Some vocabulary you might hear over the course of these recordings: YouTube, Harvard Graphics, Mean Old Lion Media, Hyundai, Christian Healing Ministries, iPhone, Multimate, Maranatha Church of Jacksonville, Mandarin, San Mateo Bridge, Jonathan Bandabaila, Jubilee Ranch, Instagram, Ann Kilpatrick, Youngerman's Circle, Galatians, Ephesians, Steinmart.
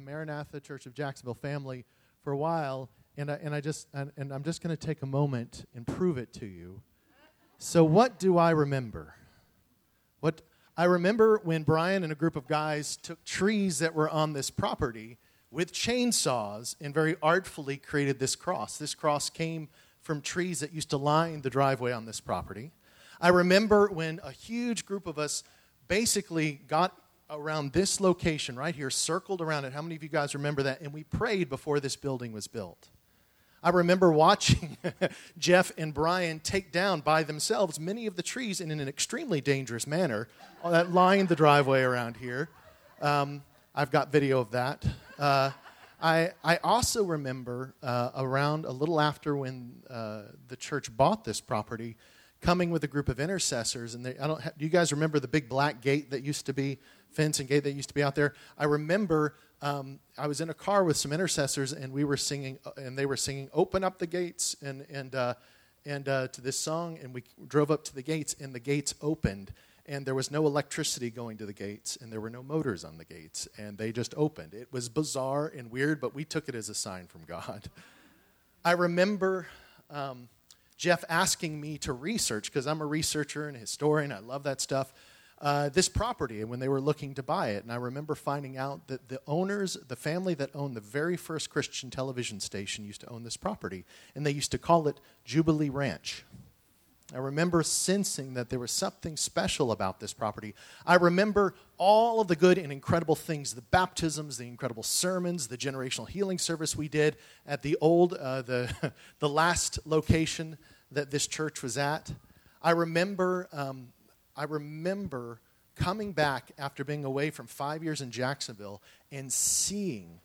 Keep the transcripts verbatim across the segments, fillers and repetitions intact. the Maranatha Church of Jacksonville family for a while, and I, and I just and, and I'm just going to take a moment and prove it to you. So what do I remember? What I remember when Brian and a group of guys took trees that were on this property with chainsaws and very artfully created this cross. This cross came from trees that used to line the driveway on this property. I remember when a huge group of us basically got around this location right here, circled around it. How many of you guys remember that? And we prayed before this building was built. I remember watching Jeff and Brian take down by themselves many of the trees in an extremely dangerous manner that lined the driveway around here. Um, I've got video of that. Uh, I, I also remember uh, around a little after when uh, the church bought this property, coming with a group of intercessors, and they, I don't. Ha- do you guys remember the big black gate that used to be fence and gate that used to be out there? I remember um, I was in a car with some intercessors, and we were singing, and they were singing, "Open up the gates," and and uh, and uh, to this song, and we drove up to the gates, and the gates opened. And there was no electricity going to the gates, and there were no motors on the gates, and they just opened. It was bizarre and weird, but we took it as a sign from God. I remember um, Jeff asking me to research, because I'm a researcher and a historian. I love that stuff. Uh, this property, and when they were looking to buy it, and I remember finding out that the owners, the family that owned the very first Christian television station used to own this property, and they used to call it Jubilee Ranch. I remember sensing that there was something special about this property. I remember all of the good and incredible things, the baptisms, the incredible sermons, the generational healing service we did at the old, uh, the the last location that this church was at. I remember, um, I remember coming back after being away from five years in Jacksonville and seeing,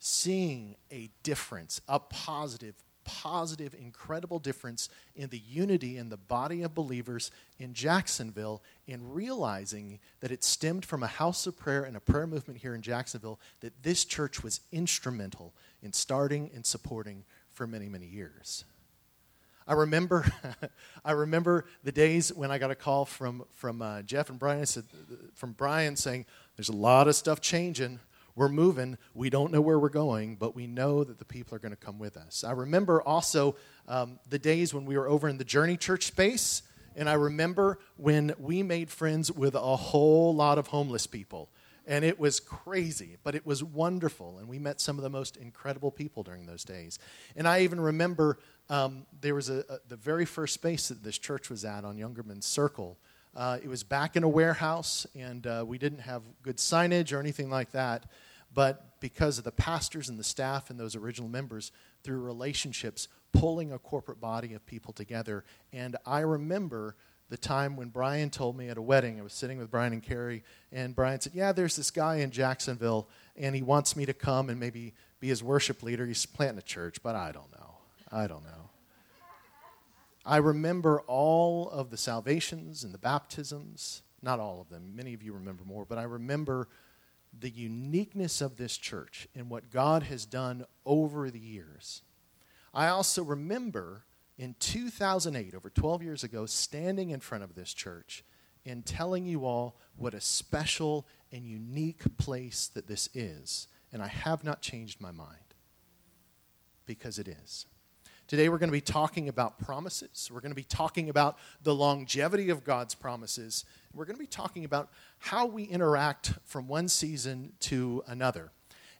seeing a difference, a positive positive, incredible difference in the unity in the body of believers in Jacksonville, in realizing that it stemmed from a house of prayer and a prayer movement here in Jacksonville that this church was instrumental in starting and supporting for many, many years. I remember I remember the days when I got a call from, from uh, Jeff and Brian, said, from Brian saying, there's a lot of stuff changing. We're moving. We don't know where we're going, but we know that the people are going to come with us. I remember also um, the days when we were over in the Journey Church space, and I remember when we made friends with a whole lot of homeless people, and it was crazy, but it was wonderful, and we met some of the most incredible people during those days. And I even remember um, there was a, a the very first space that this church was at on Youngerman's Circle. Uh, it was back in a warehouse, and uh, we didn't have good signage or anything like that. But because of the pastors and the staff and those original members, through relationships, pulling a corporate body of people together. And I remember the time when Brian told me at a wedding, I was sitting with Brian and Carrie, and Brian said, yeah, there's this guy in Jacksonville, and he wants me to come and maybe be his worship leader. He's planting a church, but I don't know. I don't know. I remember all of the salvations and the baptisms, not all of them, many of you remember more, but I remember the uniqueness of this church and what God has done over the years. I also remember in two thousand eight, over twelve years ago, standing in front of this church and telling you all what a special and unique place that this is, and I have not changed my mind, because it is. Today we're going to be talking about promises. We're going to be talking about the longevity of God's promises. We're going to be talking about how we interact from one season to another.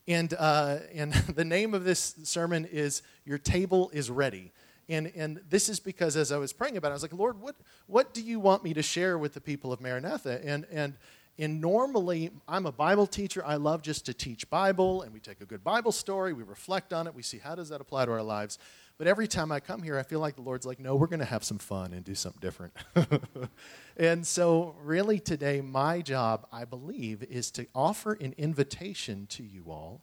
And uh, and the name of this sermon is Your Table is Ready. And and this is because as I was praying about it, I was like, Lord, what what do you want me to share with the people of Maranatha? And and And normally, I'm a Bible teacher. I love just to teach Bible, and we take a good Bible story, we reflect on it, we see how does that apply to our lives. But every time I come here, I feel like the Lord's like, no, we're going to have some fun and do something different. And so really today, my job, I believe, is to offer an invitation to you all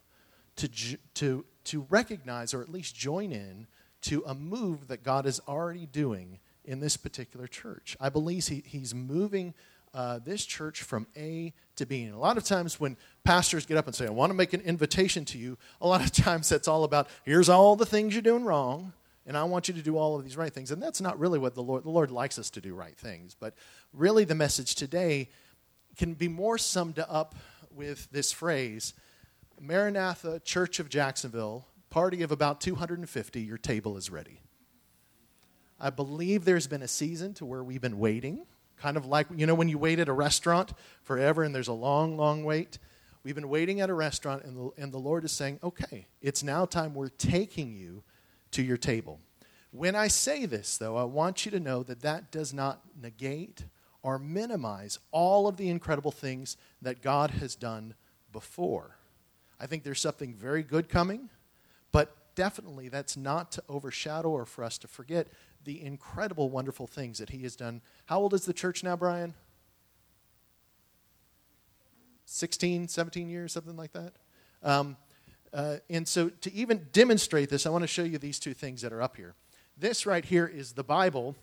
to to to recognize or at least join in to a move that God is already doing in this particular church. I believe he, he's moving Uh, this church from A to B. And a lot of times when pastors get up and say, I want to make an invitation to you, a lot of times that's all about, here's all the things you're doing wrong, and I want you to do all of these right things. And that's not really what the Lord, the Lord likes us to do right things. But really the message today can be more summed up with this phrase, Maranatha Church of Jacksonville, party of about two hundred fifty, your table is ready. I believe there's been a season to where we've been waiting, kind of like, you know, when you wait at a restaurant forever and there's a long, long wait. We've been waiting at a restaurant, and the, and the Lord is saying, okay, it's now time. We're taking you to your table. When I say this, though, I want you to know that that does not negate or minimize all of the incredible things that God has done before. I think there's something very good coming, but definitely that's not to overshadow or for us to forget the incredible, wonderful things that he has done. How old is the church now, Brian? sixteen, seventeen years, something like that. Um, uh, and so to even demonstrate this, I want to show you these two things that are up here. This right here is the Bible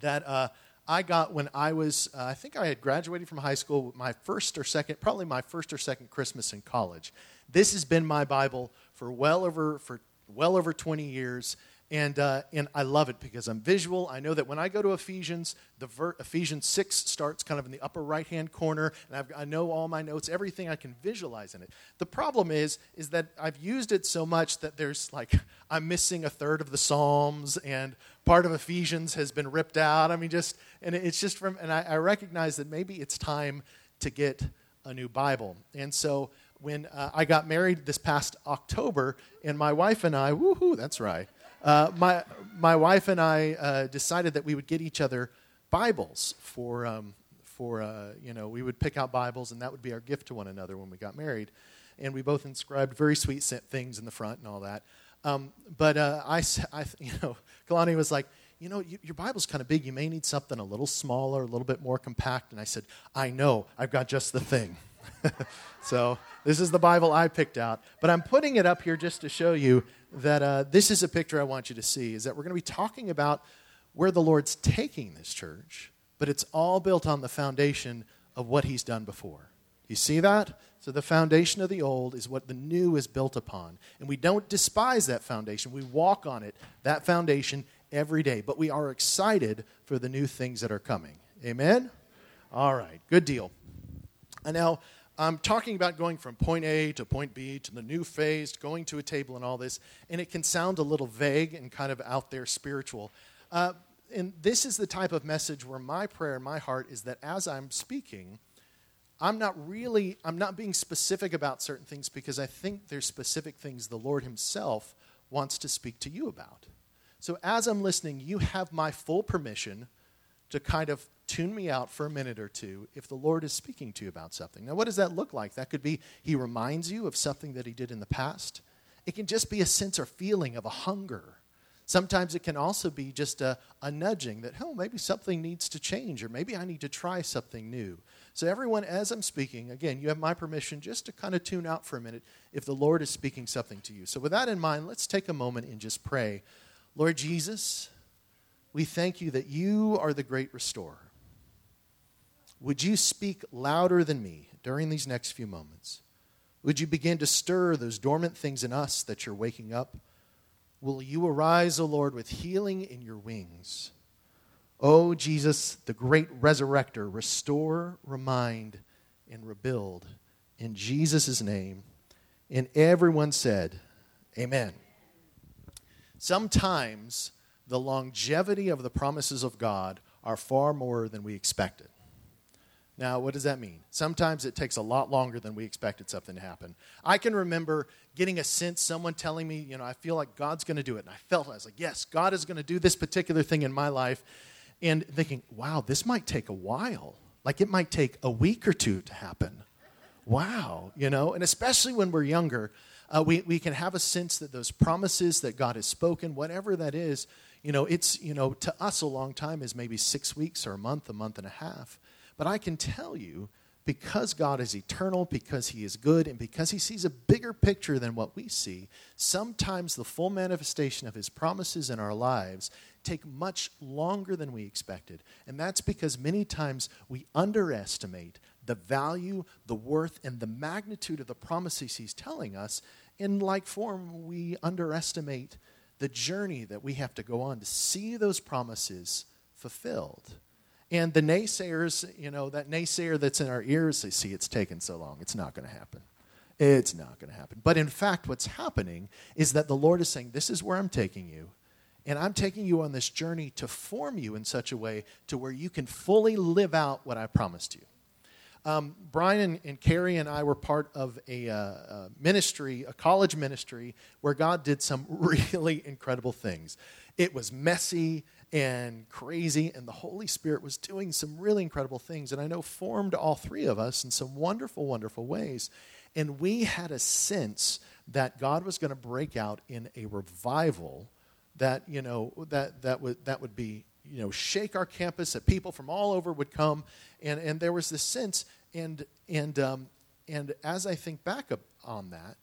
that uh, I got when I was, uh, I think I had graduated from high school, my first or second, probably my first or second Christmas in college. This has been my Bible for well over for well over twenty years, and uh, and I love it because I'm visual. I know that when I go to Ephesians, the ver- Ephesians six starts kind of in the upper right-hand corner, and I've, I know all my notes, everything I can visualize in it. The problem is, is that I've used it so much that there's like, I'm missing a third of the Psalms, and part of Ephesians has been ripped out. I mean, just, and it's just from, and I, I recognize that maybe it's time to get a new Bible. And so when uh, I got married this past October, and my wife and I, woohoo, that's right, Uh, my my wife and I uh, decided that we would get each other Bibles for um, for uh, you know we would pick out Bibles, and that would be our gift to one another when we got married, and we both inscribed very sweet things in the front and all that. Um, but uh, I, I you know Kalani was like, you know you, your Bible's kind of big. You may need something a little smaller, a little bit more compact. And I said, I know, I've got just the thing. So this is the Bible I picked out, but I'm putting it up here just to show you that uh, this is a picture I want you to see, is that we're going to be talking about where the Lord's taking this church, but it's all built on the foundation of what he's done before. You see that? So the foundation of the old is what the new is built upon, and we don't despise that foundation. We walk on it, that foundation, every day, but we are excited for the new things that are coming. Amen? All right, good deal. And now, I'm talking about going from point A to point B to the new phase, going to a table and all this, and it can sound a little vague and kind of out there spiritual. Uh, and this is the type of message where my prayer in my heart is that as I'm speaking, I'm not really, I'm not being specific about certain things because I think there's specific things the Lord himself wants to speak to you about. So as I'm listening, you have my full permission to kind of tune me out for a minute or two if the Lord is speaking to you about something. Now, what does that look like? That could be he reminds you of something that he did in the past. It can just be a sense or feeling of a hunger. Sometimes it can also be just a, a nudging that, oh, maybe something needs to change, or maybe I need to try something new. So everyone, as I'm speaking, again, you have my permission just to kind of tune out for a minute if the Lord is speaking something to you. So with that in mind, let's take a moment and just pray. Lord Jesus, we thank you that you are the great restorer. Would you speak louder than me during these next few moments? Would you begin to stir those dormant things in us that you're waking up? Will you arise, O Lord, with healing in your wings? O Jesus, the great resurrector, restore, remind, and rebuild. In Jesus' name, and everyone said, amen. Sometimes the longevity of the promises of God are far more than we expected. Now, what does that mean? Sometimes it takes a lot longer than we expected something to happen. I can remember getting a sense, someone telling me, you know, I feel like God's going to do it. And I felt, I was like, yes, God is going to do this particular thing in my life. And thinking, wow, this might take a while. Like it might take a week or two to happen. Wow, you know, and especially when we're younger, uh, we, we can have a sense that those promises that God has spoken, whatever that is, you know, it's, you know, to us a long time is maybe six weeks or a month, a month and a half. But I can tell you, because God is eternal, because he is good, and because he sees a bigger picture than what we see, sometimes the full manifestation of his promises in our lives take much longer than we expected. And that's because many times we underestimate the value, the worth, and the magnitude of the promises he's telling us. In like form, we underestimate the journey that we have to go on to see those promises fulfilled. And the naysayers, you know, that naysayer that's in our ears, they see it's taken so long. It's not going to happen. It's not going to happen. But in fact, what's happening is that the Lord is saying, this is where I'm taking you, and I'm taking you on this journey to form you in such a way to where you can fully live out what I promised you. Um, Brian and, and Carrie and I were part of a, uh, a ministry, a college ministry, where God did some really incredible things. It was messy and crazy, and the Holy Spirit was doing some really incredible things, and I know formed all three of us in some wonderful, wonderful ways. And we had a sense that God was going to break out in a revival that, you know, that that would that would be, you know, shake our campus, that people from all over would come. And, and there was this sense, and and um, and as I think back on that,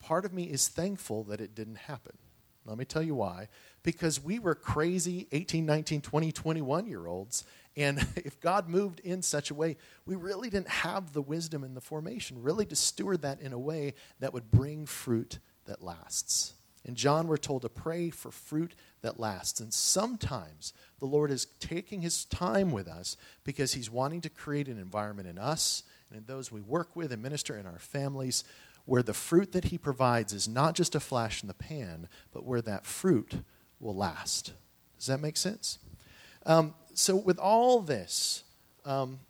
part of me is thankful that it didn't happen. Let me tell you why. Because we were crazy eighteen, nineteen, twenty, twenty-one-year-olds, and if God moved in such a way, we really didn't have the wisdom and the formation really to steward that in a way that would bring fruit that lasts. In John, we're told to pray for fruit that lasts. And sometimes the Lord is taking his time with us because he's wanting to create an environment in us and in those we work with and minister in our families where the fruit that he provides is not just a flash in the pan, but where that fruit will last. Does that make sense? Um, so with all this, um,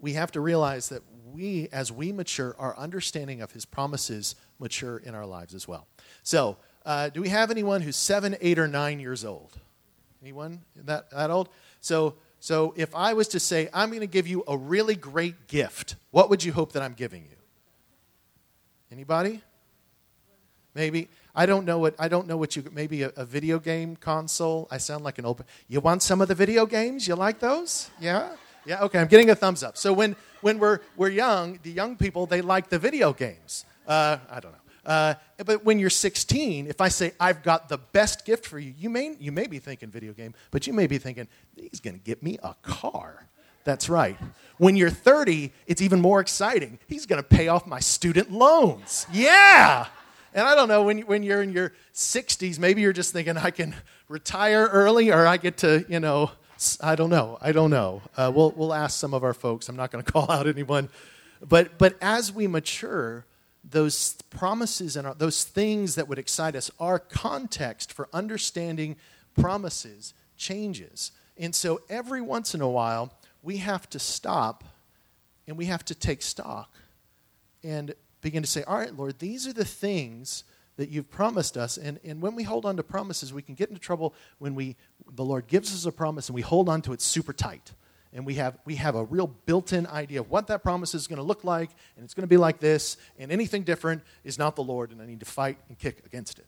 we have to realize that we, as we mature, our understanding of his promises mature in our lives as well. So, uh, do we have anyone who's seven, eight, or nine years old? Anyone that that old? So, so if I was to say, I'm going to give you a really great gift, what would you hope that I'm giving you? Anybody? Maybe I don't know what I don't know what you maybe a, a video game console. I sound like an old. You want some of the video games? You like those? Yeah. Yeah, okay, I'm getting a thumbs up. So when, when we're we're young, the young people, they like the video games. Uh, I don't know. Uh, but when you're sixteen, if I say, I've got the best gift for you, you may you may be thinking video game, but you may be thinking, he's going to get me a car. That's right. When you're thirty, it's even more exciting. He's going to pay off my student loans. Yeah! And I don't know, when, when you're in your sixties, maybe you're just thinking, I can retire early or I get to, you know, I don't know. I don't know. Uh, we'll we'll ask some of our folks. I'm not going to call out anyone, but but as we mature, those promises and our, those things that would excite us, our context for understanding promises changes, and so every once in a while we have to stop, and we have to take stock, and begin to say, all right, Lord, these are the things that you've promised us. And, and when we hold on to promises, we can get into trouble when we the Lord gives us a promise and we hold on to it super tight. And we have we have a real built-in idea of what that promise is going to look like, and it's going to be like this, and anything different is not the Lord, and I need to fight and kick against it.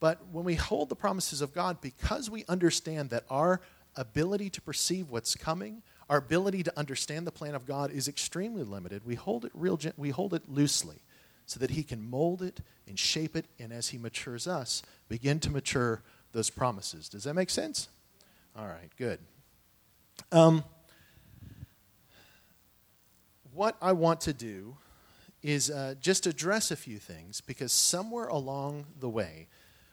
But when we hold the promises of God, because we understand that our ability to perceive what's coming, our ability to understand the plan of God is extremely limited, we hold it real we hold it loosely, so that he can mold it and shape it, and as he matures us, begin to mature those promises. Does that make sense? All right, good. Um, what I want to do is uh, just address a few things, because somewhere along the way,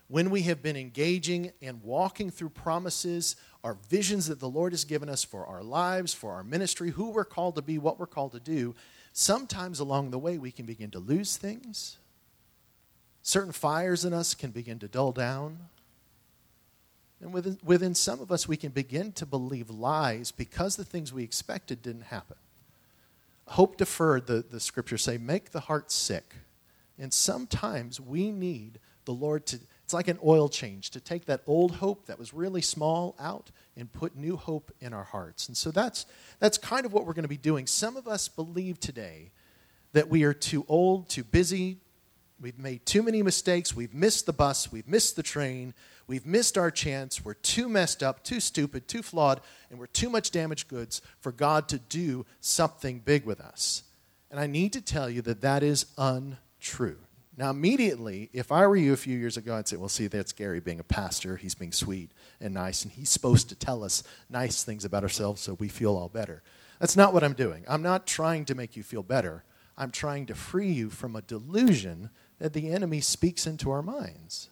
when we have been engaging and walking through promises, our visions that the Lord has given us for our lives, for our ministry, who we're called to be, what we're called to do, sometimes along the way, we can begin to lose things. Certain fires in us can begin to dull down. And within, within some of us, we can begin to believe lies because the things we expected didn't happen. Hope deferred, the, the scriptures say, make the heart sick. And sometimes we need the Lord to, it's like an oil change, to take that old hope that was really small out and put new hope in our hearts. And so that's that's kind of what we're going to be doing. Some of us believe today that we are too old, too busy, we've made too many mistakes, we've missed the bus, we've missed the train, we've missed our chance, we're too messed up, too stupid, too flawed, and we're too much damaged goods for God to do something big with us. And I need to tell you that that is untrue. Now, immediately, if I were you a few years ago, I'd say, well, see, that's Gary being a pastor. He's being sweet and nice, and he's supposed to tell us nice things about ourselves so we feel all better. That's not what I'm doing. I'm not trying to make you feel better. I'm trying to free you from a delusion that the enemy speaks into our minds.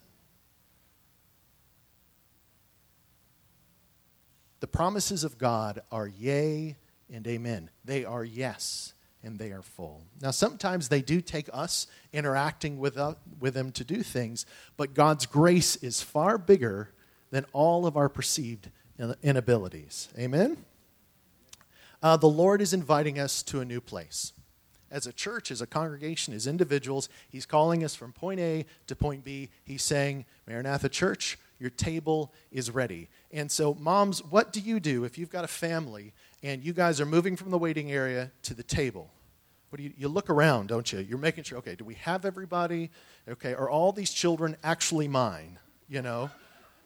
The promises of God are yea and amen. They are yes. and they are full. Now, sometimes they do take us interacting with, uh, with them to do things, but God's grace is far bigger than all of our perceived inabilities. Amen? Uh, the Lord is inviting us to a new place. As a church, as a congregation, as individuals, he's calling us from point A to point B. He's saying, Maranatha Church, your table is ready. And so, moms, what do you do if you've got a family and you guys are moving from the waiting area to the table? What do you, you look around, don't you? You're making sure, okay, do we have everybody? Okay, are all these children actually mine? You know?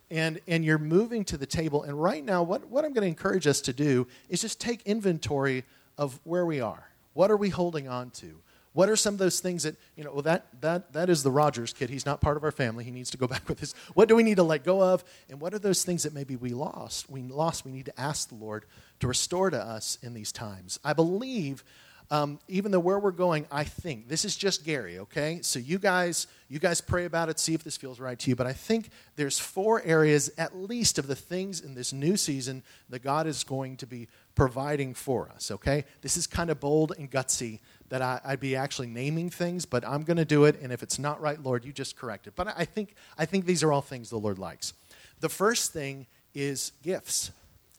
And and you're moving to the table. And right now, what, what I'm going to encourage us to do is just take inventory of where we are. What are we holding on to? What are some of those things that, you know, well, that that that is the Rogers kid. He's not part of our family. He needs to go back with us. What do we need to let go of? And what are those things that maybe we lost? We lost. We need to ask the Lord to restore to us in these times. I believe, um, even though where we're going, I think, this is just Gary, okay? So you guys, you guys pray about it, see if this feels right to you. But I think there's four areas, at least, of the things in this new season that God is going to be providing for us, okay? This is kind of bold and gutsy that I, I'd be actually naming things, but I'm going to do it, and if it's not right, Lord, you just correct it. But I think I think these are all things the Lord likes. The first thing is gifts,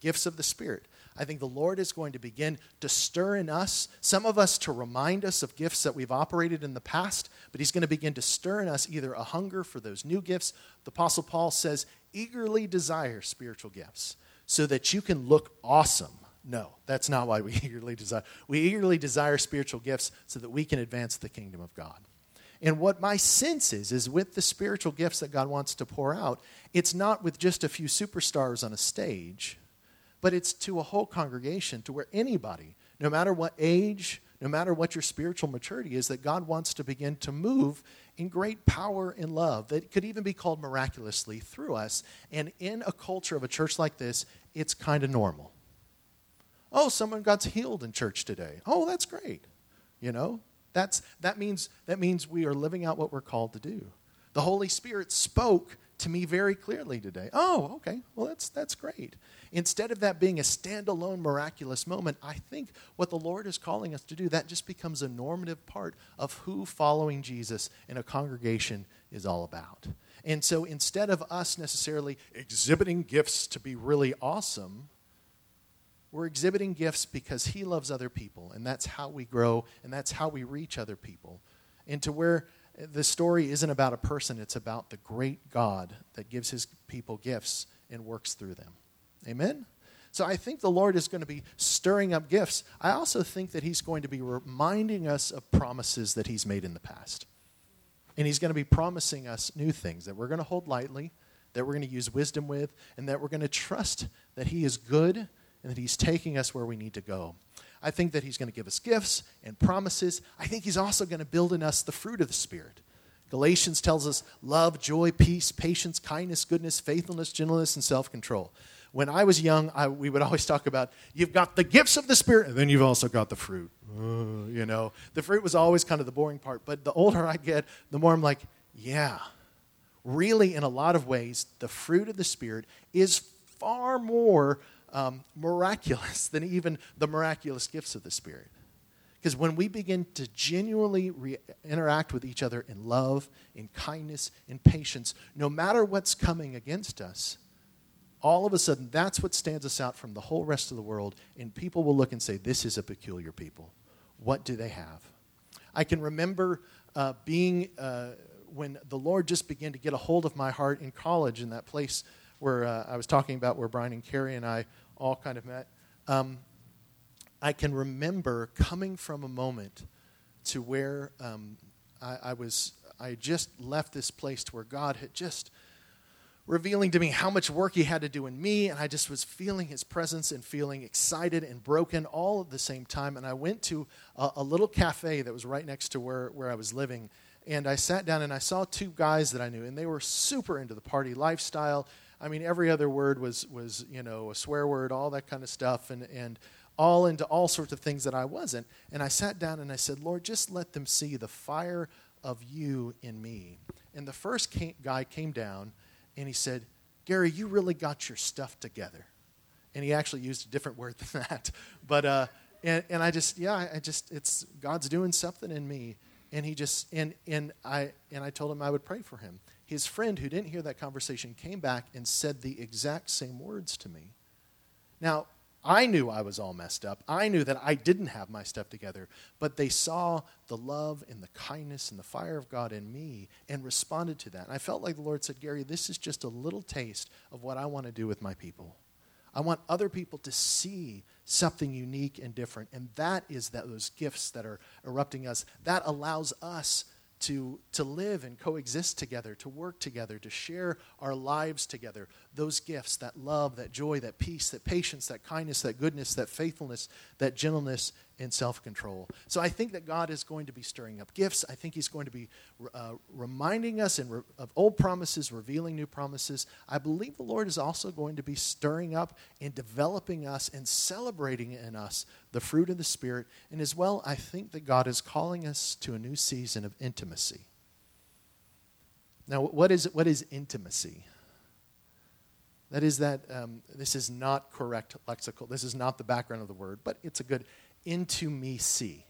gifts of the Spirit. I think the Lord is going to begin to stir in us, some of us to remind us of gifts that we've operated in the past, but he's going to begin to stir in us either a hunger for those new gifts. The Apostle Paul says, eagerly desire spiritual gifts so that you can look awesome. No, that's not why we eagerly desire. We eagerly desire spiritual gifts so that we can advance the kingdom of God. And what my sense is, is with the spiritual gifts that God wants to pour out, it's not with just a few superstars on a stage, but it's to a whole congregation, to where anybody, no matter what age, no matter what your spiritual maturity is, that God wants to begin to move in great power and love that could even be called miraculously through us. And in a culture of a church like this, it's kind of normal. Oh, someone got healed in church today. Oh, that's great. You know, that's that means that means we are living out what we're called to do. The Holy Spirit spoke to me very clearly today. Oh, okay. Well, that's that's great. Instead of that being a standalone miraculous moment, I think what the Lord is calling us to do, that just becomes a normative part of who following Jesus in a congregation is all about. And so instead of us necessarily exhibiting gifts to be really awesome, we're exhibiting gifts because he loves other people, and that's how we grow, and that's how we reach other people. And to where the story isn't about a person, it's about the great God that gives his people gifts and works through them. Amen? So I think the Lord is going to be stirring up gifts. I also think that he's going to be reminding us of promises that he's made in the past. And he's going to be promising us new things that we're going to hold lightly, that we're going to use wisdom with, and that we're going to trust that he is good and that he's taking us where we need to go. I think that he's going to give us gifts and promises. I think he's also going to build in us the fruit of the Spirit. Galatians tells us love, joy, peace, patience, kindness, goodness, faithfulness, gentleness, and self-control. When I was young, I, we would always talk about, you've got the gifts of the Spirit, and then you've also got the fruit. Uh, you know, the fruit was always kind of the boring part. But the older I get, the more I'm like, yeah. Really, in a lot of ways, the fruit of the Spirit is far more Um, miraculous than even the miraculous gifts of the Spirit. Because when we begin to genuinely re- interact with each other in love, in kindness, in patience, no matter what's coming against us, all of a sudden that's what stands us out from the whole rest of the world, and people will look and say, this is a peculiar people. What do they have? I can remember uh, being, uh, when the Lord just began to get a hold of my heart in college, in that place where uh, I was talking about where Brian and Carrie and I all kind of met, um, I can remember coming from a moment to where um, I, I was, I just left this place to where God had just revealing to me how much work he had to do in me, and I just was feeling his presence and feeling excited and broken all at the same time. And I went to a, a little cafe that was right next to where, where I was living, and I sat down and I saw two guys that I knew, and they were super into the party lifestyle. I mean, every other word was, was you know, a swear word, all that kind of stuff, and, and all into all sorts of things that I wasn't. And I sat down and I said, Lord, just let them see the fire of you in me. And the first came, guy came down, and he said, Gary, you really got your stuff together. And he actually used a different word than that. But uh, And, and I just, yeah, I just, it's, God's doing something in me. And he just, and, and I, and I told him I would pray for him. His friend who didn't hear that conversation came back and said the exact same words to me. Now, I knew I was all messed up. I knew that I didn't have my stuff together, but they saw the love and the kindness and the fire of God in me and responded to that. And I felt like the Lord said, Gary, this is just a little taste of what I want to do with my people. I want other people to see something unique and different, and that is that those gifts that are erupting us, that allows us to, to live and coexist together, to work together, to share our lives together. Those gifts, that love, that joy, that peace, that patience, that kindness, that goodness, that faithfulness, that gentleness, and self-control. So I think that God is going to be stirring up gifts. I think he's going to be uh, reminding us in re- of old promises, revealing new promises. I believe the Lord is also going to be stirring up and developing us and celebrating in us the fruit of the Spirit. And as well, I think that God is calling us to a new season of intimacy. Now, what is what is intimacy? That is that, um, this is not correct lexical. This is not the background of the word, but it's a good intimacy.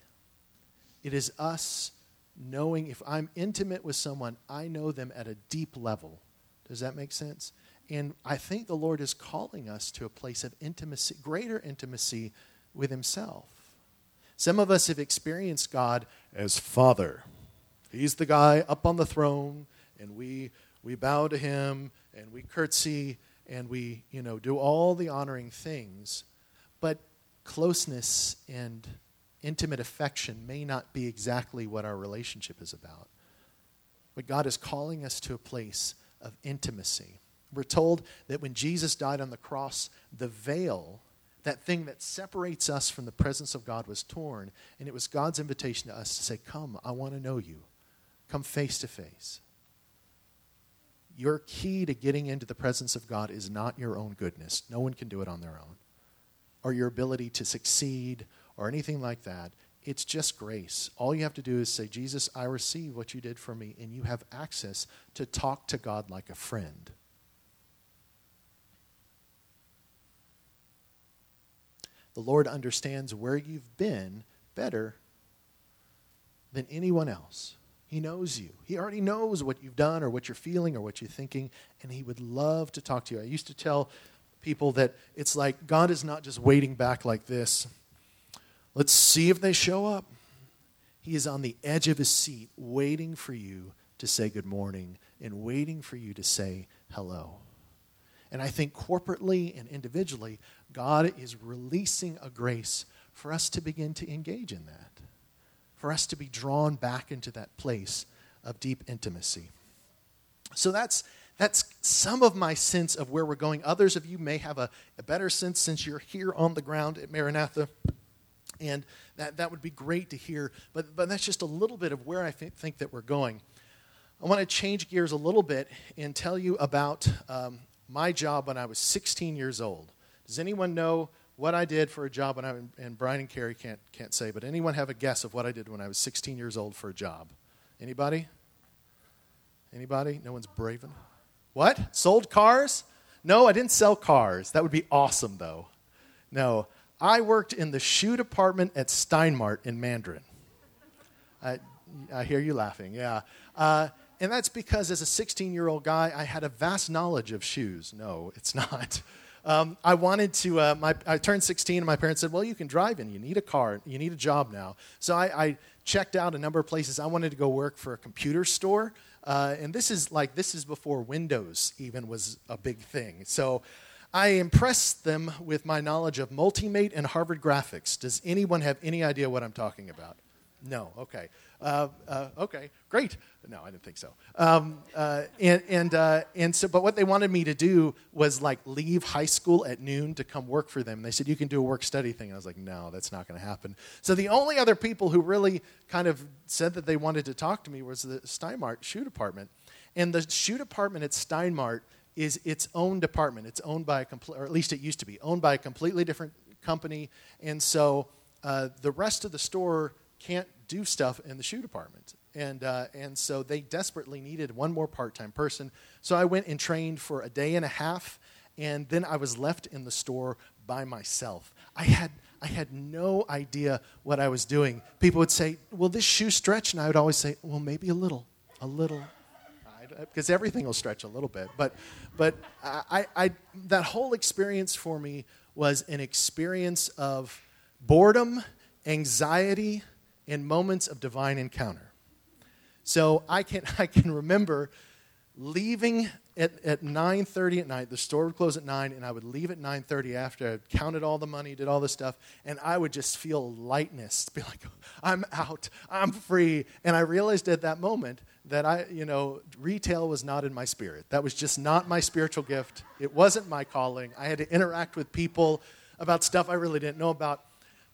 It is us knowing, if I'm intimate with someone, I know them at a deep level. Does that make sense? And I think the Lord is calling us to a place of intimacy, greater intimacy with himself. Some of us have experienced God as Father. He's the guy up on the throne, and we we bow to him, and we curtsy, and we, you know, do all the honoring things. But closeness and intimate affection may not be exactly what our relationship is about. But God is calling us to a place of intimacy. We're told that when Jesus died on the cross, the veil, that thing that separates us from the presence of God, was torn. And it was God's invitation to us to say, come, I want to know you. Come face to face. Your key to getting into the presence of God is not your own goodness. No one can do it on their own, or your ability to succeed, or anything like that. It's just grace. All you have to do is say, Jesus, I receive what you did for me, and you have access to talk to God like a friend. The Lord understands where you've been better than anyone else. He knows you. He already knows what you've done or what you're feeling or what you're thinking, and he would love to talk to you. I used to tell people that it's like God is not just waiting back like this. Let's see if they show up. He is on the edge of his seat waiting for you to say good morning and waiting for you to say hello. And I think corporately and individually, God is releasing a grace for us to begin to engage in that, for us to be drawn back into that place of deep intimacy. So that's That's some of my sense of where we're going. Others of you may have a, a better sense since you're here on the ground at Maranatha, and that, that would be great to hear. But, but that's just a little bit of where I th- think that we're going. I want to change gears a little bit and tell you about um, my job when I was sixteen years old. Does anyone know what I did for a job when I was, and Brian and Carrie can't, can't say, but anyone have a guess of what I did when I was sixteen years old for a job? Anybody? Anybody? No one's brave enough. What? Sold cars? No, I didn't sell cars. That would be awesome, though. No, I worked in the shoe department at Steinmart in Mandarin. I, I hear you laughing, yeah. Uh, and that's because as a sixteen-year-old guy, I had a vast knowledge of shoes. No, it's not. Um, I wanted to, uh, my, I turned sixteen, and my parents said, well, you can drive in. You need a car. You need a job now. So I, I checked out a number of places. I wanted to go work for a computer store. Uh, and this is like, this is before Windows even was a big thing. So I impressed them with my knowledge of Multimate and Harvard Graphics. Does anyone have any idea what I'm talking about? No, okay. Uh, uh, okay, great. No, I didn't think so. Um, uh, and and uh, and so, but what they wanted me to do was like leave high school at noon to come work for them. They said, you can do a work study thing. And I was like, no, that's not going to happen. So the only other people who really kind of said that they wanted to talk to me was the Steinmart shoe department. And the shoe department at Steinmart is its own department. It's owned by a complete, or at least it used to be, owned by a completely different company. And so uh, the rest of the store can't do stuff in the shoe department. And uh, and so they desperately needed one more part-time person. So I went and trained for a day and a half, and then I was left in the store by myself. I had I had no idea what I was doing. People would say, will this shoe stretch? And I would always say, well, maybe a little, a little. Because everything will stretch a little bit. But but I, I that whole experience for me was an experience of boredom, anxiety, and moments of divine encounter. So I can I can remember leaving at, at nine thirty at night. The store would close at nine, and I would leave at nine thirty after I counted all the money, did all this stuff, and I would just feel lightness, be like, I'm out, I'm free. And I realized at that moment that I, you know, retail was not in my spirit. That was just not my spiritual gift. It wasn't my calling. I had to interact with people about stuff I really didn't know about.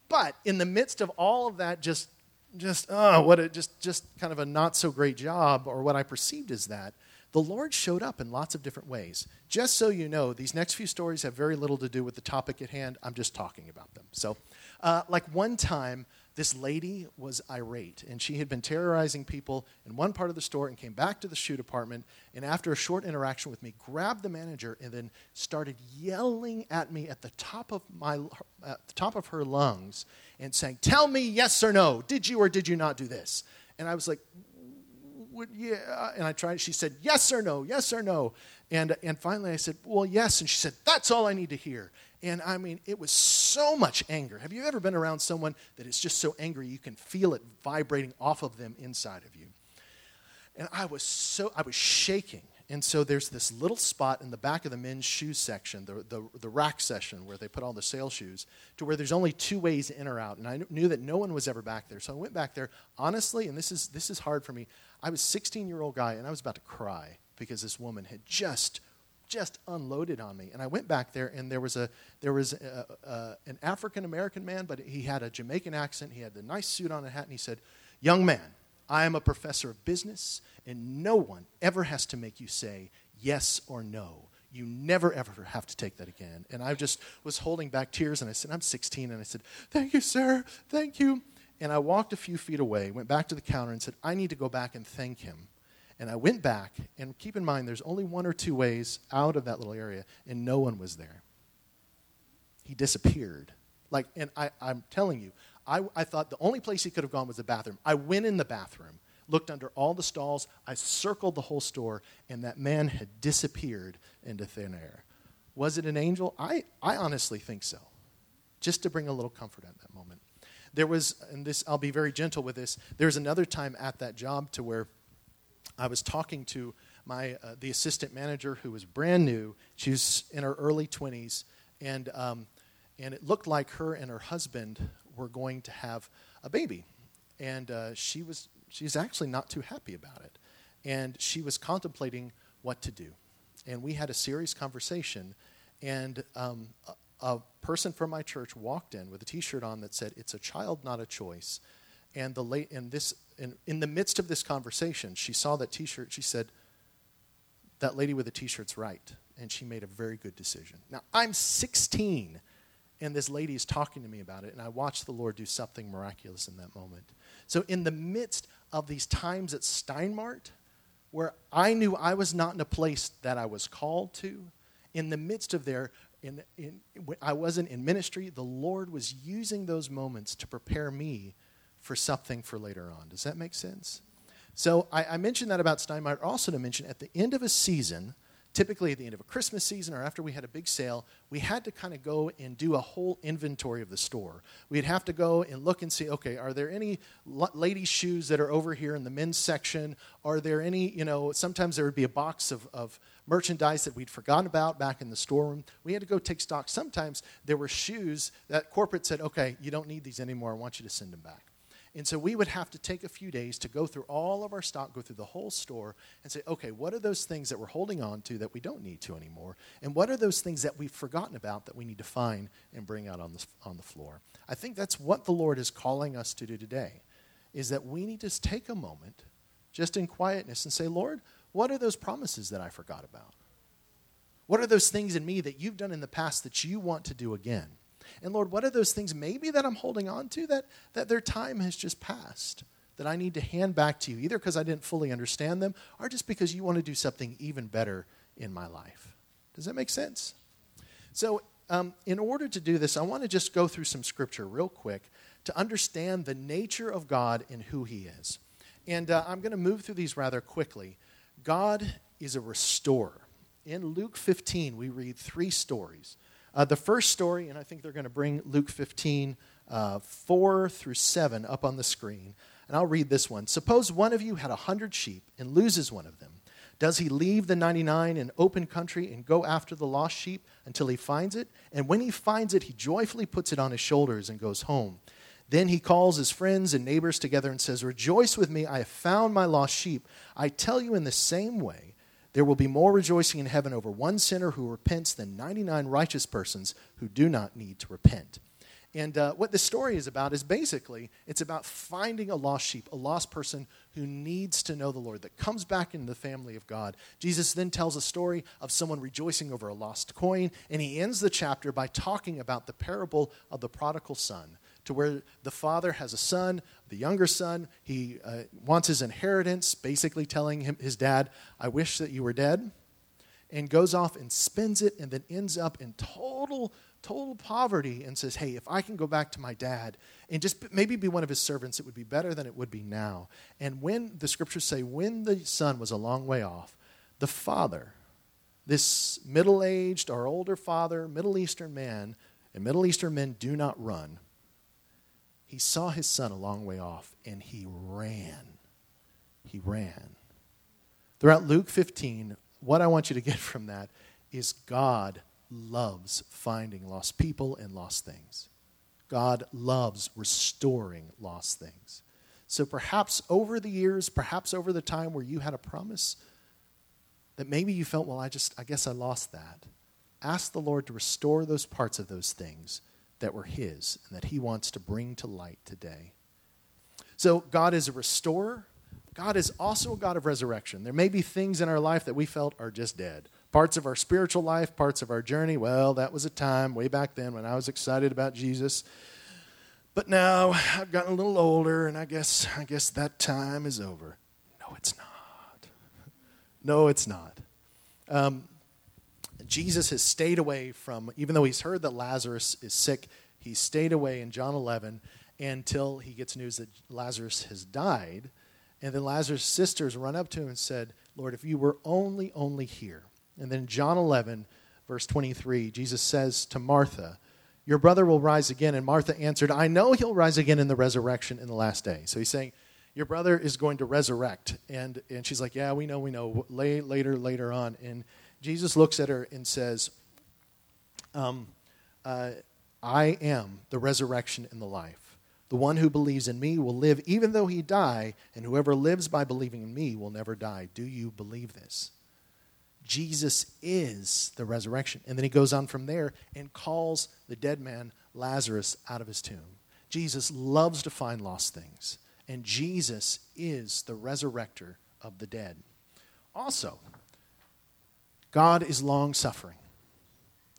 But in the midst of all of that, just, just oh, what a, just, just kind of a not so great job, or what I perceived as that, the Lord showed up in lots of different ways. Just so you know, these next few stories have very little to do with the topic at hand. I'm just talking about them. So, uh, like one time, this lady was irate, and she had been terrorizing people in one part of the store and came back to the shoe department, and after a short interaction with me, grabbed the manager and then started yelling at me at the top of my at the top of her lungs and saying, tell me yes or no, did you or did you not do this? And I was like, would, yeah, and I tried, she said, yes or no, yes or no. And and finally I said, well, yes, and she said, that's all I need to hear. And I mean, it was so much anger. Have you ever been around someone that is just so angry you can feel it vibrating off of them inside of you? And I was so, I was shaking. And so there's this little spot in the back of the men's shoes section, the, the, the rack section where they put all the sale shoes, to where there's only two ways in or out. And I knew that no one was ever back there. So I went back there. Honestly, and this is this is hard for me, I was a sixteen-year-old guy, and I was about to cry because this woman had just just unloaded on me. And I went back there, and there was a there was a, a, an African-American man, but he had a Jamaican accent. He had a nice suit on and a hat, and he said, young man, I am a professor of business, and no one ever has to make you say yes or no. You never, ever have to take that again. And I just was holding back tears, and I said, I'm sixteen, and I said, thank you, sir, thank you. And I walked a few feet away, went back to the counter, and said, I need to go back and thank him. And I went back, and keep in mind, there's only one or two ways out of that little area, and no one was there. He disappeared. Like, and I, I'm telling you, I, I thought the only place he could have gone was the bathroom. I went in the bathroom, looked under all the stalls, I circled the whole store, and that man had disappeared into thin air. Was it an angel? I, I honestly think so, just to bring a little comfort at that moment. There was, and this, I'll be very gentle with this, there's another time at that job to where I was talking to my uh, the assistant manager who was brand new. She was in her early twenties, and um, and it looked like her and her husband were going to have a baby, and uh, she was she's actually not too happy about it, and she was contemplating what to do, and we had a serious conversation, and um, a, a person from my church walked in with a T-shirt on that said, "It's a child, not a choice," and the late and this. In, in the midst of this conversation, she saw that T-shirt. She said, that lady with the T-shirt's right. And she made a very good decision. Now, I'm sixteen, and this lady is talking to me about it, and I watched the Lord do something miraculous in that moment. So in the midst of these times at Steinmart, where I knew I was not in a place that I was called to, in the midst of there, in, in, I wasn't in ministry, the Lord was using those moments to prepare me for something for later on. Does that make sense? So I, I mentioned that about Steinmart, also to mention at the end of a season, typically at the end of a Christmas season or after we had a big sale, we had to kind of go and do a whole inventory of the store. We'd have to go and look and see, okay, are there any ladies' shoes that are over here in the men's section? Are there any, you know, sometimes there would be a box of, of merchandise that we'd forgotten about back in the storeroom. We had to go take stock. Sometimes there were shoes that corporate said, okay, you don't need these anymore. I want you to send them back. And so we would have to take a few days to go through all of our stock, go through the whole store, and say, okay, what are those things that we're holding on to that we don't need to anymore? And what are those things that we've forgotten about that we need to find and bring out on the, on the floor? I think that's what the Lord is calling us to do today, is that we need to take a moment, just in quietness, and say, Lord, what are those promises that I forgot about? What are those things in me that you've done in the past that you want to do again? And Lord, what are those things maybe that I'm holding on to that, that their time has just passed, that I need to hand back to you, either because I didn't fully understand them or just because you want to do something even better in my life? Does that make sense? So Um, in order to do this, I want to just go through some scripture real quick to understand the nature of God and who he is. And uh, I'm going to move through these rather quickly. God is a restorer. In Luke fifteen, we read three stories. Uh, the first story, and I think they're going to bring Luke fifteen, uh, four through seven up on the screen. And I'll read this one. Suppose one of you had a hundred sheep and loses one of them. Does he leave the ninety-nine in open country and go after the lost sheep until he finds it? And when he finds it, he joyfully puts it on his shoulders and goes home. Then he calls his friends and neighbors together and says, "Rejoice with me, I have found my lost sheep. I tell you, in the same way, there will be more rejoicing in heaven over one sinner who repents than ninety-nine righteous persons who do not need to repent." And uh, what this story is about is basically, it's about finding a lost sheep, a lost person who needs to know the Lord, that comes back into the family of God. Jesus then tells a story of someone rejoicing over a lost coin, and he ends the chapter by talking about the parable of the prodigal son, to where the father has a son, the younger son, he uh, wants his inheritance, basically telling him, his dad, "I wish that you were dead," and goes off and spends it and then ends up in total total poverty and says, "Hey, if I can go back to my dad and just maybe be one of his servants, it would be better than it would be now." And when the scriptures say, when the son was a long way off, the father, this middle-aged or older father, Middle Eastern man, and Middle Eastern men do not run. He saw his son a long way off and he ran. He ran. Throughout Luke fifteen, what I want you to get from that is God loves finding lost people and lost things. God loves restoring lost things. So perhaps over the years, perhaps over the time where you had a promise that maybe you felt, well, I just, I guess I lost that. Ask the Lord to restore those parts of those things that were his and that he wants to bring to light today. So God is a restorer. God is also a God of resurrection. There may be things in our life that we felt are just dead. Parts of our spiritual life, parts of our journey. Well, that was a time way back then when I was excited about Jesus. But now I've gotten a little older, and I guess I guess that time is over. No, it's not. No, it's not. Um, Jesus has stayed away from, even though he's heard that Lazarus is sick, he stayed away in John eleven until he gets news that Lazarus has died. And then Lazarus' sisters run up to him and said, "Lord, if you were only, only here." And then John eleven, verse twenty-three, Jesus says to Martha, "Your brother will rise again." And Martha answered, "I know he'll rise again in the resurrection in the last day." So he's saying, your brother is going to resurrect. And and she's like, yeah, we know, we know, later, later on. And Jesus looks at her and says, um, uh, "I am the resurrection and the life. The one who believes in me will live even though he die, and whoever lives by believing in me will never die. Do you believe this?" Jesus is the resurrection. And then he goes on from there and calls the dead man Lazarus out of his tomb. Jesus loves to find lost things. And Jesus is the resurrector of the dead. Also, God is long-suffering.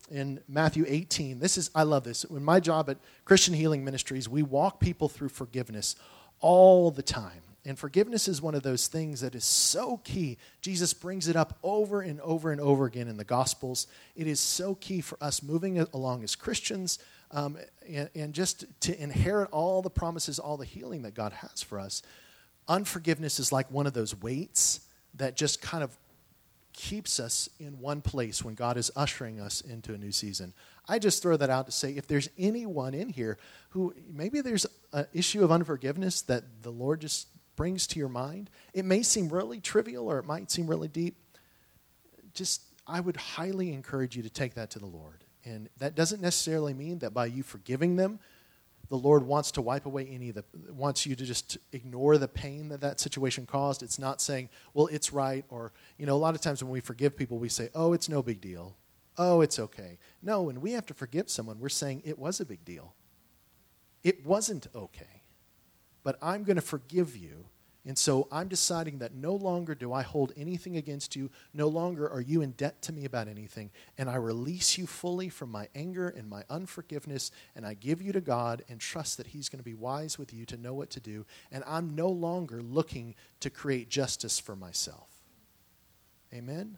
In Matthew eighteen, this is, I love this. In my job at Christian Healing Ministries, we walk people through forgiveness all the time. And forgiveness is one of those things that is so key. Jesus brings it up over and over and over again in the Gospels. It is so key for us moving along as Christians um, and, and just to inherit all the promises, all the healing that God has for us. Unforgiveness is like one of those weights that just kind of keeps us in one place when God is ushering us into a new season. I just throw that out to say, if there's anyone in here who maybe there's an issue of unforgiveness that the Lord just brings to your mind, it may seem really trivial or it might seem really deep. Just, I would highly encourage you to take that to the Lord. And that doesn't necessarily mean that by you forgiving them, the Lord wants to wipe away any of the, wants you to just ignore the pain that that situation caused. It's not saying, well, it's right. Or, you know, a lot of times when we forgive people, we say, oh, it's no big deal. Oh, it's okay. No, when we have to forgive someone, we're saying it was a big deal. It wasn't okay. But I'm going to forgive you, and so I'm deciding that no longer do I hold anything against you, no longer are you in debt to me about anything, and I release you fully from my anger and my unforgiveness, and I give you to God and trust that he's going to be wise with you to know what to do, and I'm no longer looking to create justice for myself. Amen?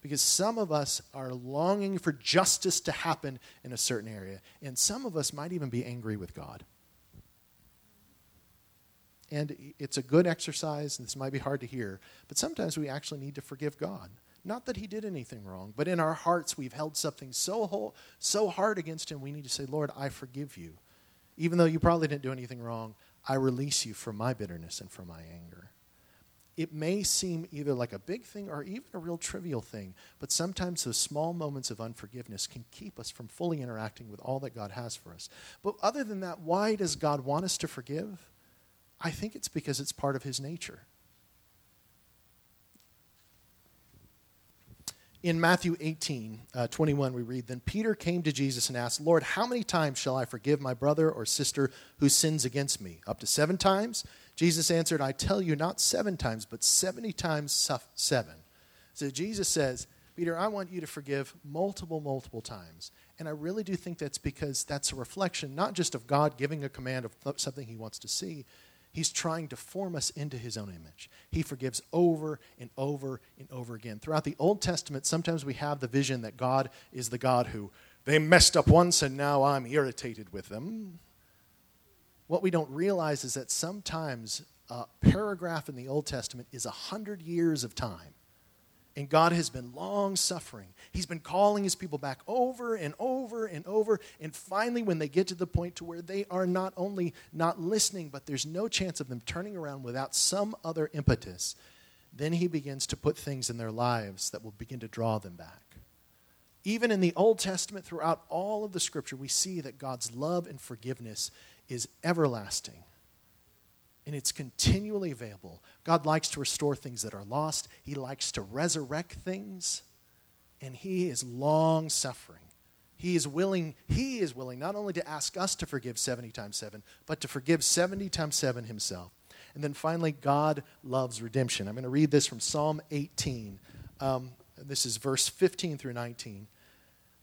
Because some of us are longing for justice to happen in a certain area. And some of us might even be angry with God. And it's a good exercise, and this might be hard to hear, but sometimes we actually need to forgive God. Not that he did anything wrong, but in our hearts we've held something so whole, so hard against him, we need to say, Lord, I forgive you. Even though you probably didn't do anything wrong, I release you from my bitterness and from my anger. It may seem either like a big thing or even a real trivial thing, but sometimes those small moments of unforgiveness can keep us from fully interacting with all that God has for us. But other than that, why does God want us to forgive? I think it's because it's part of his nature. In Matthew eighteen, uh, twenty-one, we read, Then Peter came to Jesus and asked, Lord, how many times shall I forgive my brother or sister who sins against me? Up to seven times? Jesus answered, I tell you, not seven times, but seventy times seven. So Jesus says, Peter, I want you to forgive multiple, multiple times. And I really do think that's because that's a reflection, not just of God giving a command of something he wants to see. He's trying to form us into his own image. He forgives over and over and over again. Throughout the Old Testament, sometimes we have the vision that God is the God who, they messed up once and now I'm irritated with them. What we don't realize is that sometimes a paragraph in the Old Testament is a hundred years of time. And God has been long-suffering. He's been calling his people back over and over and over. And finally, when they get to the point to where they are not only not listening, but there's no chance of them turning around without some other impetus, then he begins to put things in their lives that will begin to draw them back. Even in the Old Testament, throughout all of the Scripture, we see that God's love and forgiveness is everlasting, and it's continually available. God likes to restore things that are lost. He likes to resurrect things, and he is long-suffering. He is willing, he is willing not only to ask us to forgive seventy times seven, but to forgive seventy times seven himself. And then finally, God loves redemption. I'm going to read this from Psalm eighteen. Um, this is verse fifteen through nineteen.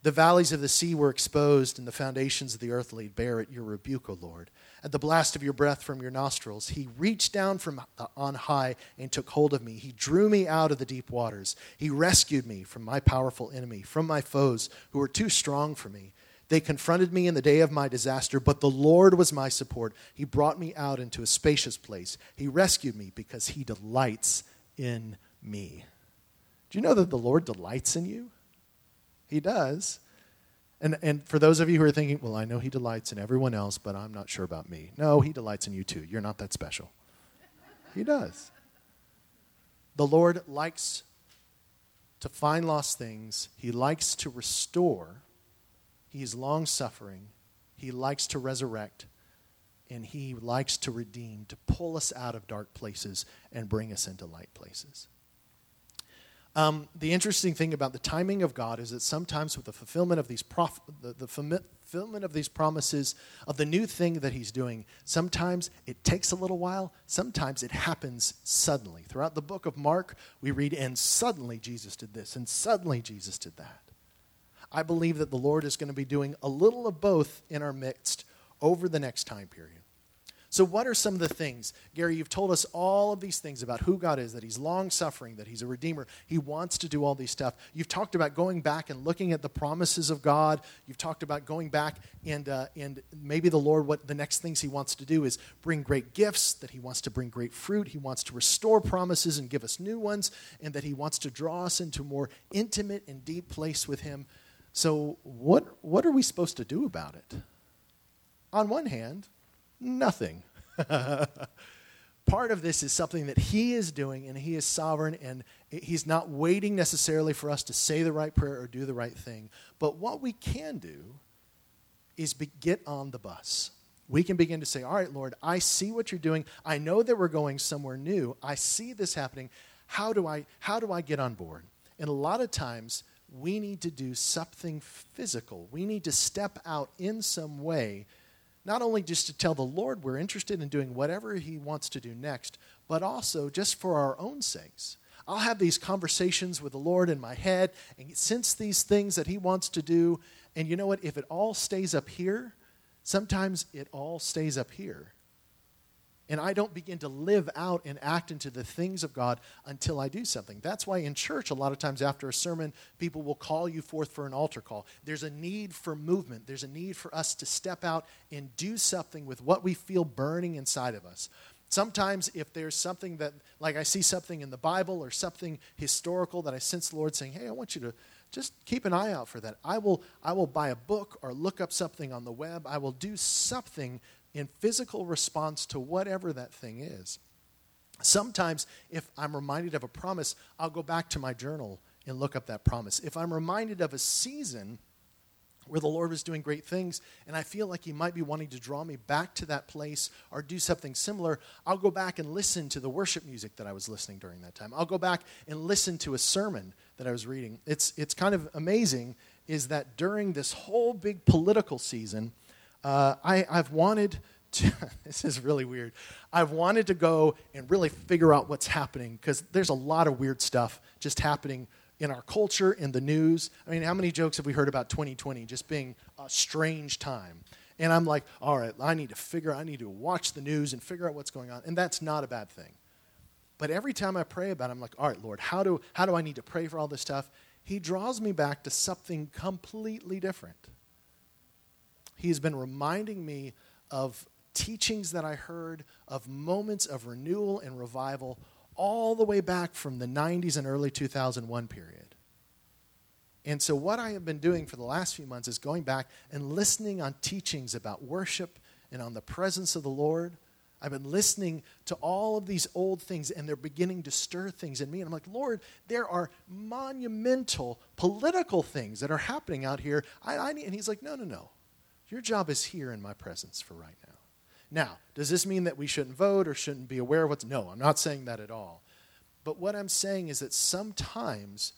The valleys of the sea were exposed, and the foundations of the earth laid bare at your rebuke, O Lord. At the blast of your breath from your nostrils, he reached down from on high and took hold of me. He drew me out of the deep waters. He rescued me from my powerful enemy, from my foes who were too strong for me. They confronted me in the day of my disaster, but the Lord was my support. He brought me out into a spacious place. He rescued me because he delights in me. Do you know that the Lord delights in you? He does. And and for those of you who are thinking, well, I know he delights in everyone else, but I'm not sure about me. No, he delights in you too. You're not that special. He does. The Lord likes to find lost things. He likes to restore. He's long-suffering. He likes to resurrect. And he likes to redeem, to pull us out of dark places and bring us into light places. Um, the interesting thing about the timing of God is that sometimes with the fulfillment of these prof- the, the fulfillment of these promises of the new thing that he's doing, sometimes it takes a little while, sometimes it happens suddenly. Throughout the book of Mark, we read, and suddenly Jesus did this, and suddenly Jesus did that. I believe that the Lord is going to be doing a little of both in our midst over the next time period. So what are some of the things? Gary, you've told us all of these things about who God is, that he's long-suffering, that he's a redeemer. He wants to do all these stuff. You've talked about going back and looking at the promises of God. You've talked about going back and uh, and maybe the Lord, what the next things he wants to do is bring great gifts, that he wants to bring great fruit. He wants to restore promises and give us new ones, and that he wants to draw us into a more intimate and deep place with him. So what what are we supposed to do about it? On one hand, nothing. Part of this is something that he is doing, and he is sovereign, and he's not waiting necessarily for us to say the right prayer or do the right thing. But what we can do is be- get on the bus. We can begin to say, all right, Lord, I see what you're doing. I know that we're going somewhere new. I see this happening. How do I, how do I get on board? And a lot of times, we need to do something physical. We need to step out in some way, not only just to tell the Lord we're interested in doing whatever he wants to do next, but also just for our own sakes. I'll have these conversations with the Lord in my head and sense these things that he wants to do. And you know what? If it all stays up here, sometimes it all stays up here. And I don't begin to live out and act into the things of God until I do something. That's why in church, a lot of times after a sermon, people will call you forth for an altar call. There's a need for movement. There's a need for us to step out and do something with what we feel burning inside of us. Sometimes if there's something that, like I see something in the Bible or something historical that I sense the Lord saying, hey, I want you to just keep an eye out for that. I will, I will buy a book or look up something on the web. I will do something in physical response to whatever that thing is. Sometimes if I'm reminded of a promise, I'll go back to my journal and look up that promise. If I'm reminded of a season where the Lord was doing great things and I feel like he might be wanting to draw me back to that place or do something similar, I'll go back and listen to the worship music that I was listening during that time. I'll go back and listen to a sermon that I was reading. It's, it's kind of amazing is that during this whole big political season, Uh, I, I've wanted to, this is really weird, I've wanted to go and really figure out what's happening because there's a lot of weird stuff just happening in our culture, in the news. I mean, how many jokes have we heard about twenty twenty just being a strange time? And I'm like, all right, I need to figure, I need to watch the news and figure out what's going on. And that's not a bad thing. But every time I pray about it, I'm like, all right, Lord, how do how do I need to pray for all this stuff? He draws me back to something completely different. He has been reminding me of teachings that I heard, of moments of renewal and revival all the way back from the nineties and early two thousand one period. And so what I have been doing for the last few months is going back and listening on teachings about worship and on the presence of the Lord. I've been listening to all of these old things, and they're beginning to stir things in me. And I'm like, Lord, there are monumental political things that are happening out here. I, I need, and he's like, no, no, no. Your job is here in my presence for right now. Now, does this mean that we shouldn't vote or shouldn't be aware of what's... No, I'm not saying that at all. But what I'm saying is that sometimes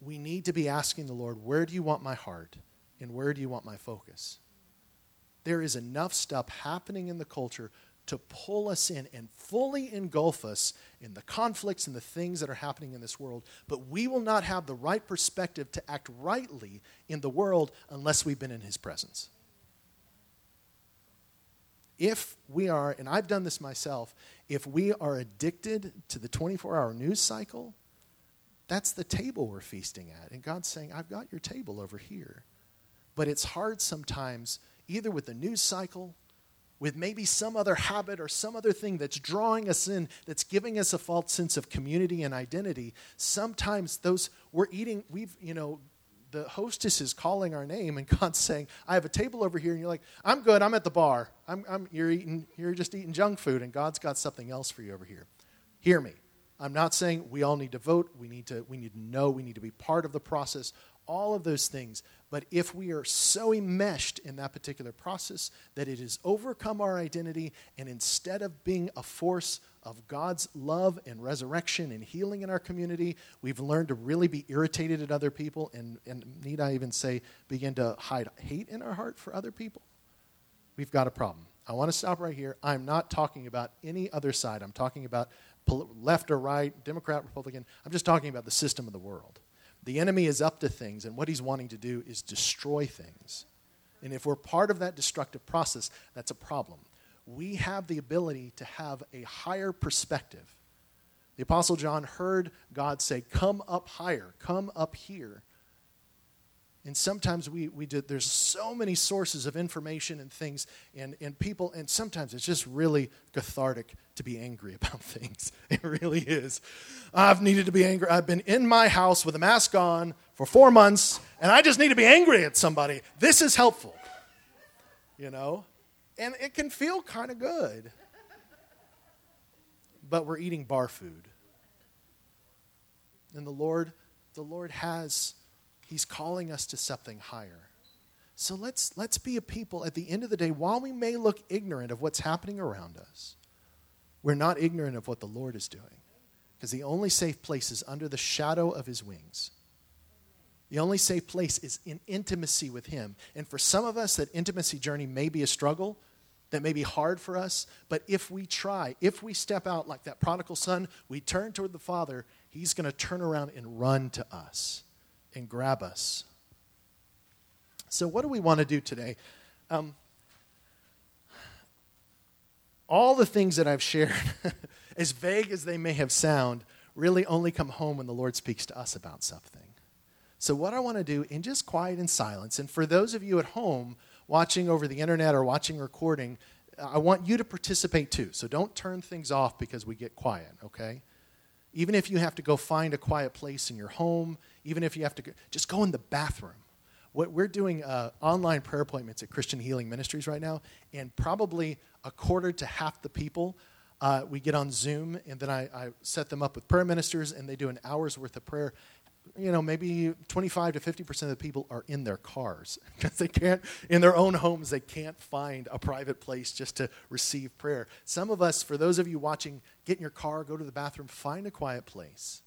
we need to be asking the Lord, where do you want my heart and where do you want my focus? There is enough stuff happening in the culture to pull us in and fully engulf us in the conflicts and the things that are happening in this world. But we will not have the right perspective to act rightly in the world unless we've been in his presence. If we are, and I've done this myself, if we are addicted to the twenty-four hour news cycle, that's the table we're feasting at. And God's saying, I've got your table over here. But it's hard sometimes, either with the news cycle, with maybe some other habit or some other thing that's drawing us in, that's giving us a false sense of community and identity. Sometimes those, we're eating, we've, you know, the hostess is calling our name and God's saying, I have a table over here. And you're like, I'm good, I'm at the bar. I'm, I'm, you're eating, you're just eating junk food and God's got something else for you over here. Hear me. I'm not saying we all need to vote. We need to, we need to know, we need to be part of the process. All of those things, but if we are so enmeshed in that particular process that it has overcome our identity, and instead of being a force of God's love and resurrection and healing in our community, we've learned to really be irritated at other people, and, and need I even say, begin to hide hate in our heart for other people, we've got a problem. I want to stop right here. I'm not talking about any other side. I'm talking about left or right, Democrat, Republican. I'm just talking about the system of the world. The enemy is up to things, and what he's wanting to do is destroy things. And if we're part of that destructive process, that's a problem. We have the ability to have a higher perspective. The Apostle John heard God say, come up higher, come up here. And sometimes we, we do, there's so many sources of information and things and, and people, and sometimes it's just really cathartic to be angry about things. It really is. I've needed to be angry. I've been in my house with a mask on for four months, and I just need to be angry at somebody. This is helpful, you know? And it can feel kind of good, but we're eating bar food. And the Lord, the Lord has... He's calling us to something higher. So let's let's be a people at the end of the day, while we may look ignorant of what's happening around us, we're not ignorant of what the Lord is doing. Because the only safe place is under the shadow of his wings. The only safe place is in intimacy with him. And for some of us, that intimacy journey may be a struggle. That may be hard for us, but if we try, if we step out like that prodigal son, we turn toward the Father, he's going to turn around and run to us. And grab us. So what do we want to do today? Um, all the things that I've shared, as vague as they may have sound, really only come home when the Lord speaks to us about something. So what I want to do in just quiet and silence, and for those of you at home watching over the internet or watching recording, I want you to participate too. So don't turn things off because we get quiet, okay? Even if you have to go find a quiet place in your home, even if you have to go, just go in the bathroom. What we're doing uh, online prayer appointments at Christian Healing Ministries right now, and probably a quarter to half the people uh, we get on Zoom, and then I, I set them up with prayer ministers, and they do an hour's worth of prayer. You know, maybe twenty-five to fifty percent of the people are in their cars because they can't, in their own homes, they can't find a private place just to receive prayer. Some of us, for those of you watching, get in your car, go to the bathroom, find a quiet place.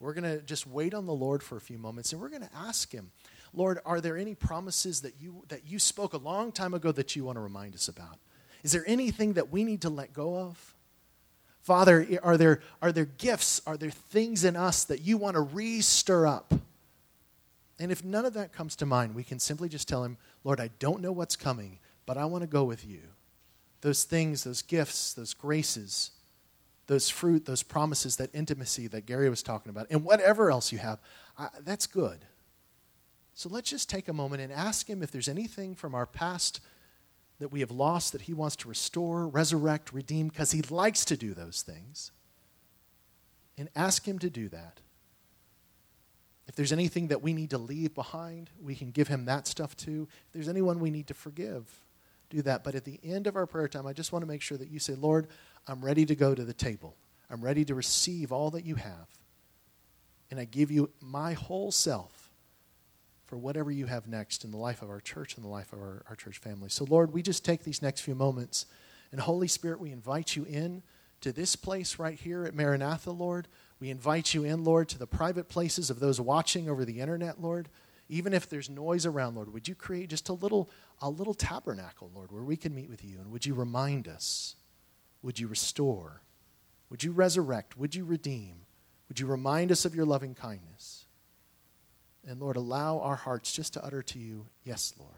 We're going to just wait on the Lord for a few moments, and we're going to ask him, Lord, are there any promises that you that you spoke a long time ago that you want to remind us about? Is there anything that we need to let go of? Father, are there, are there gifts, are there things in us that you want to re-stir up? And if none of that comes to mind, we can simply just tell him, Lord, I don't know what's coming, but I want to go with you. Those things, those gifts, those graces, those fruit, those promises, that intimacy that Gary was talking about, and whatever else you have, I, that's good. So let's just take a moment and ask him if there's anything from our past that we have lost that he wants to restore, resurrect, redeem, because he likes to do those things. And ask him to do that. If there's anything that we need to leave behind, we can give him that stuff too. If there's anyone we need to forgive, do that. But at the end of our prayer time, I just want to make sure that you say, Lord, I'm ready to go to the table. I'm ready to receive all that you have. And I give you my whole self for whatever you have next in the life of our church and the life of our, our church family. So, Lord, we just take these next few moments, and Holy Spirit, we invite you in to this place right here at Maranatha, Lord. We invite you in, Lord, to the private places of those watching over the internet, Lord. Even if there's noise around, Lord, would you create just a little, a little tabernacle, Lord, where we can meet with you, and would you remind us? Would you restore? Would you resurrect? Would you redeem? Would you remind us of your loving kindness? And, Lord, allow our hearts just to utter to you, yes, Lord.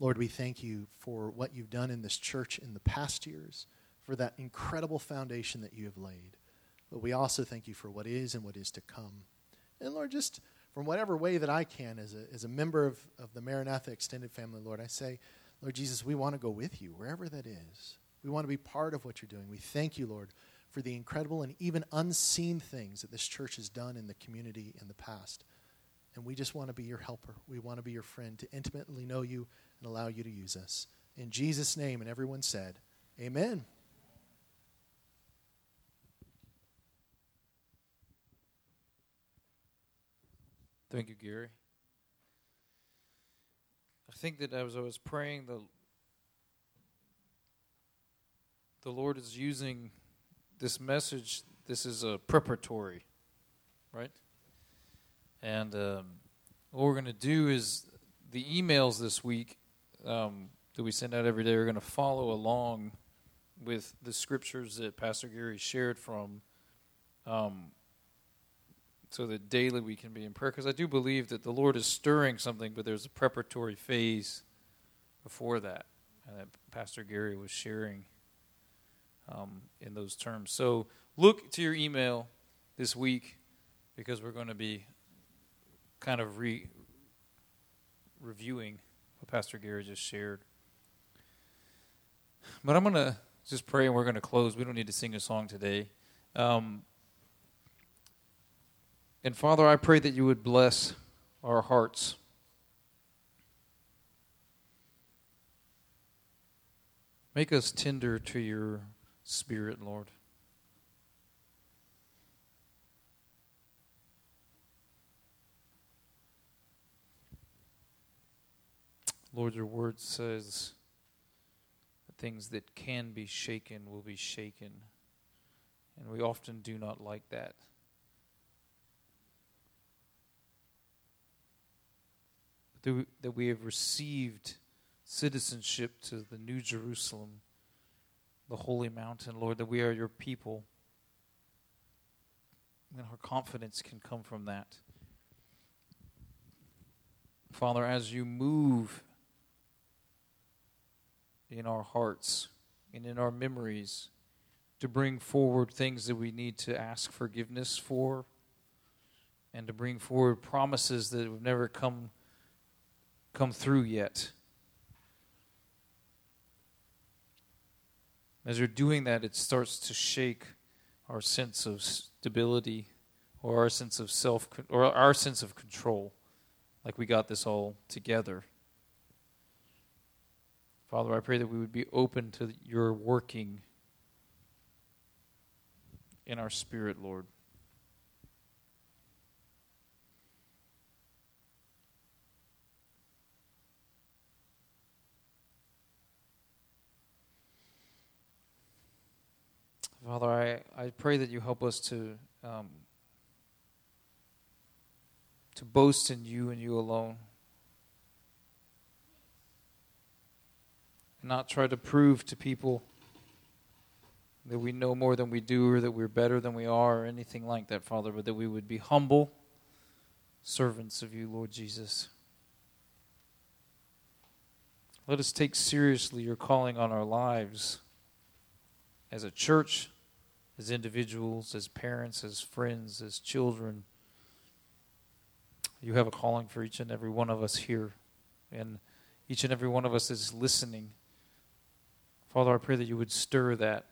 Lord, we thank you for what you've done in this church in the past years, for that incredible foundation that you have laid. But we also thank you for what is and what is to come. And Lord, just from whatever way that I can, as a, as a member of, of the Maranatha extended family, Lord, I say, Lord Jesus, we want to go with you wherever that is. We want to be part of what you're doing. We thank you, Lord, for the incredible and even unseen things that this church has done in the community in the past. And we just want to be your helper. We want to be your friend, to intimately know you and allow you to use us. In Jesus' name, and everyone said, amen. Thank you, Gary. I think that as I was praying, the, the Lord is using this message. This is a preparatory, right? And um, what we're going to do is the emails this week um, that we send out every day are going to follow along with the scriptures that Pastor Gary shared from um, so that daily we can be in prayer. Because I do believe that the Lord is stirring something, but there's a preparatory phase before that. uh, that Pastor Gary was sharing um, in those terms. So look to your email this week, because we're going to be kind of re reviewing what Pastor Gary just shared. But I'm going to just pray, and we're going to close. We don't need to sing a song today. Um, and Father, I pray that you would bless our hearts. Make us tender to your spirit, Lord. Lord, your word says that things that can be shaken will be shaken. And we often do not like that. But that we have received citizenship to the New Jerusalem, the holy mountain, Lord, that we are your people. And our confidence can come from that. Father, as you move in our hearts and in our memories to bring forward things that we need to ask forgiveness for, and to bring forward promises that have never come come through yet. As you're doing that, it starts to shake our sense of stability, or our sense of self, or our sense of control, like we got this all together. Father, I pray that we would be open to your working in our spirit, Lord. Father, I, I pray that you help us to um, to boast in you and you alone. Not try to prove to people that we know more than we do, or that we're better than we are, or anything like that, Father, but that we would be humble servants of you, Lord Jesus. Let us take seriously your calling on our lives as a church, as individuals, as parents, as friends, as children. You have a calling for each and every one of us here, and each and every one of us is listening. Father, I pray that you would stir that,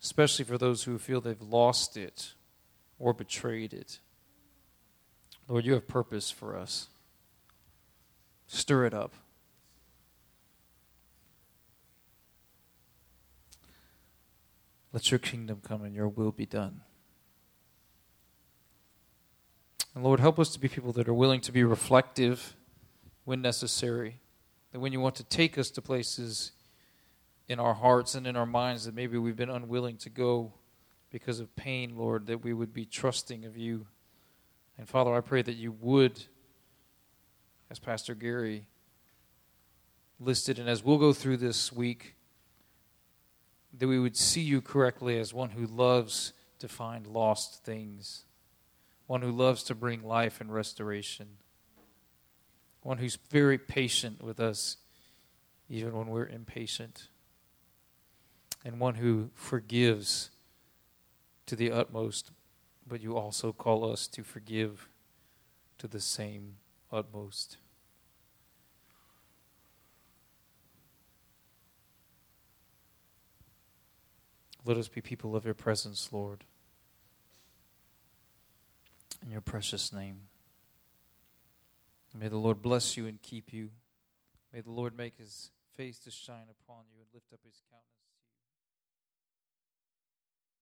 especially for those who feel they've lost it or betrayed it. Lord, you have purpose for us. Stir it up. Let your kingdom come and your will be done. And Lord, help us to be people that are willing to be reflective when necessary, that when you want to take us to places in our hearts and in our minds that maybe we've been unwilling to go because of pain, Lord, that we would be trusting of you. And Father, I pray that you would, as Pastor Gary listed, and as we'll go through this week, that we would see you correctly as one who loves to find lost things, one who loves to bring life and restoration, one who's very patient with us, even when we're impatient, and one who forgives to the utmost, but you also call us to forgive to the same utmost. Let us be people of your presence, Lord, in your precious name. May the Lord bless you and keep you. May the Lord make his face to shine upon you and lift up his countenance.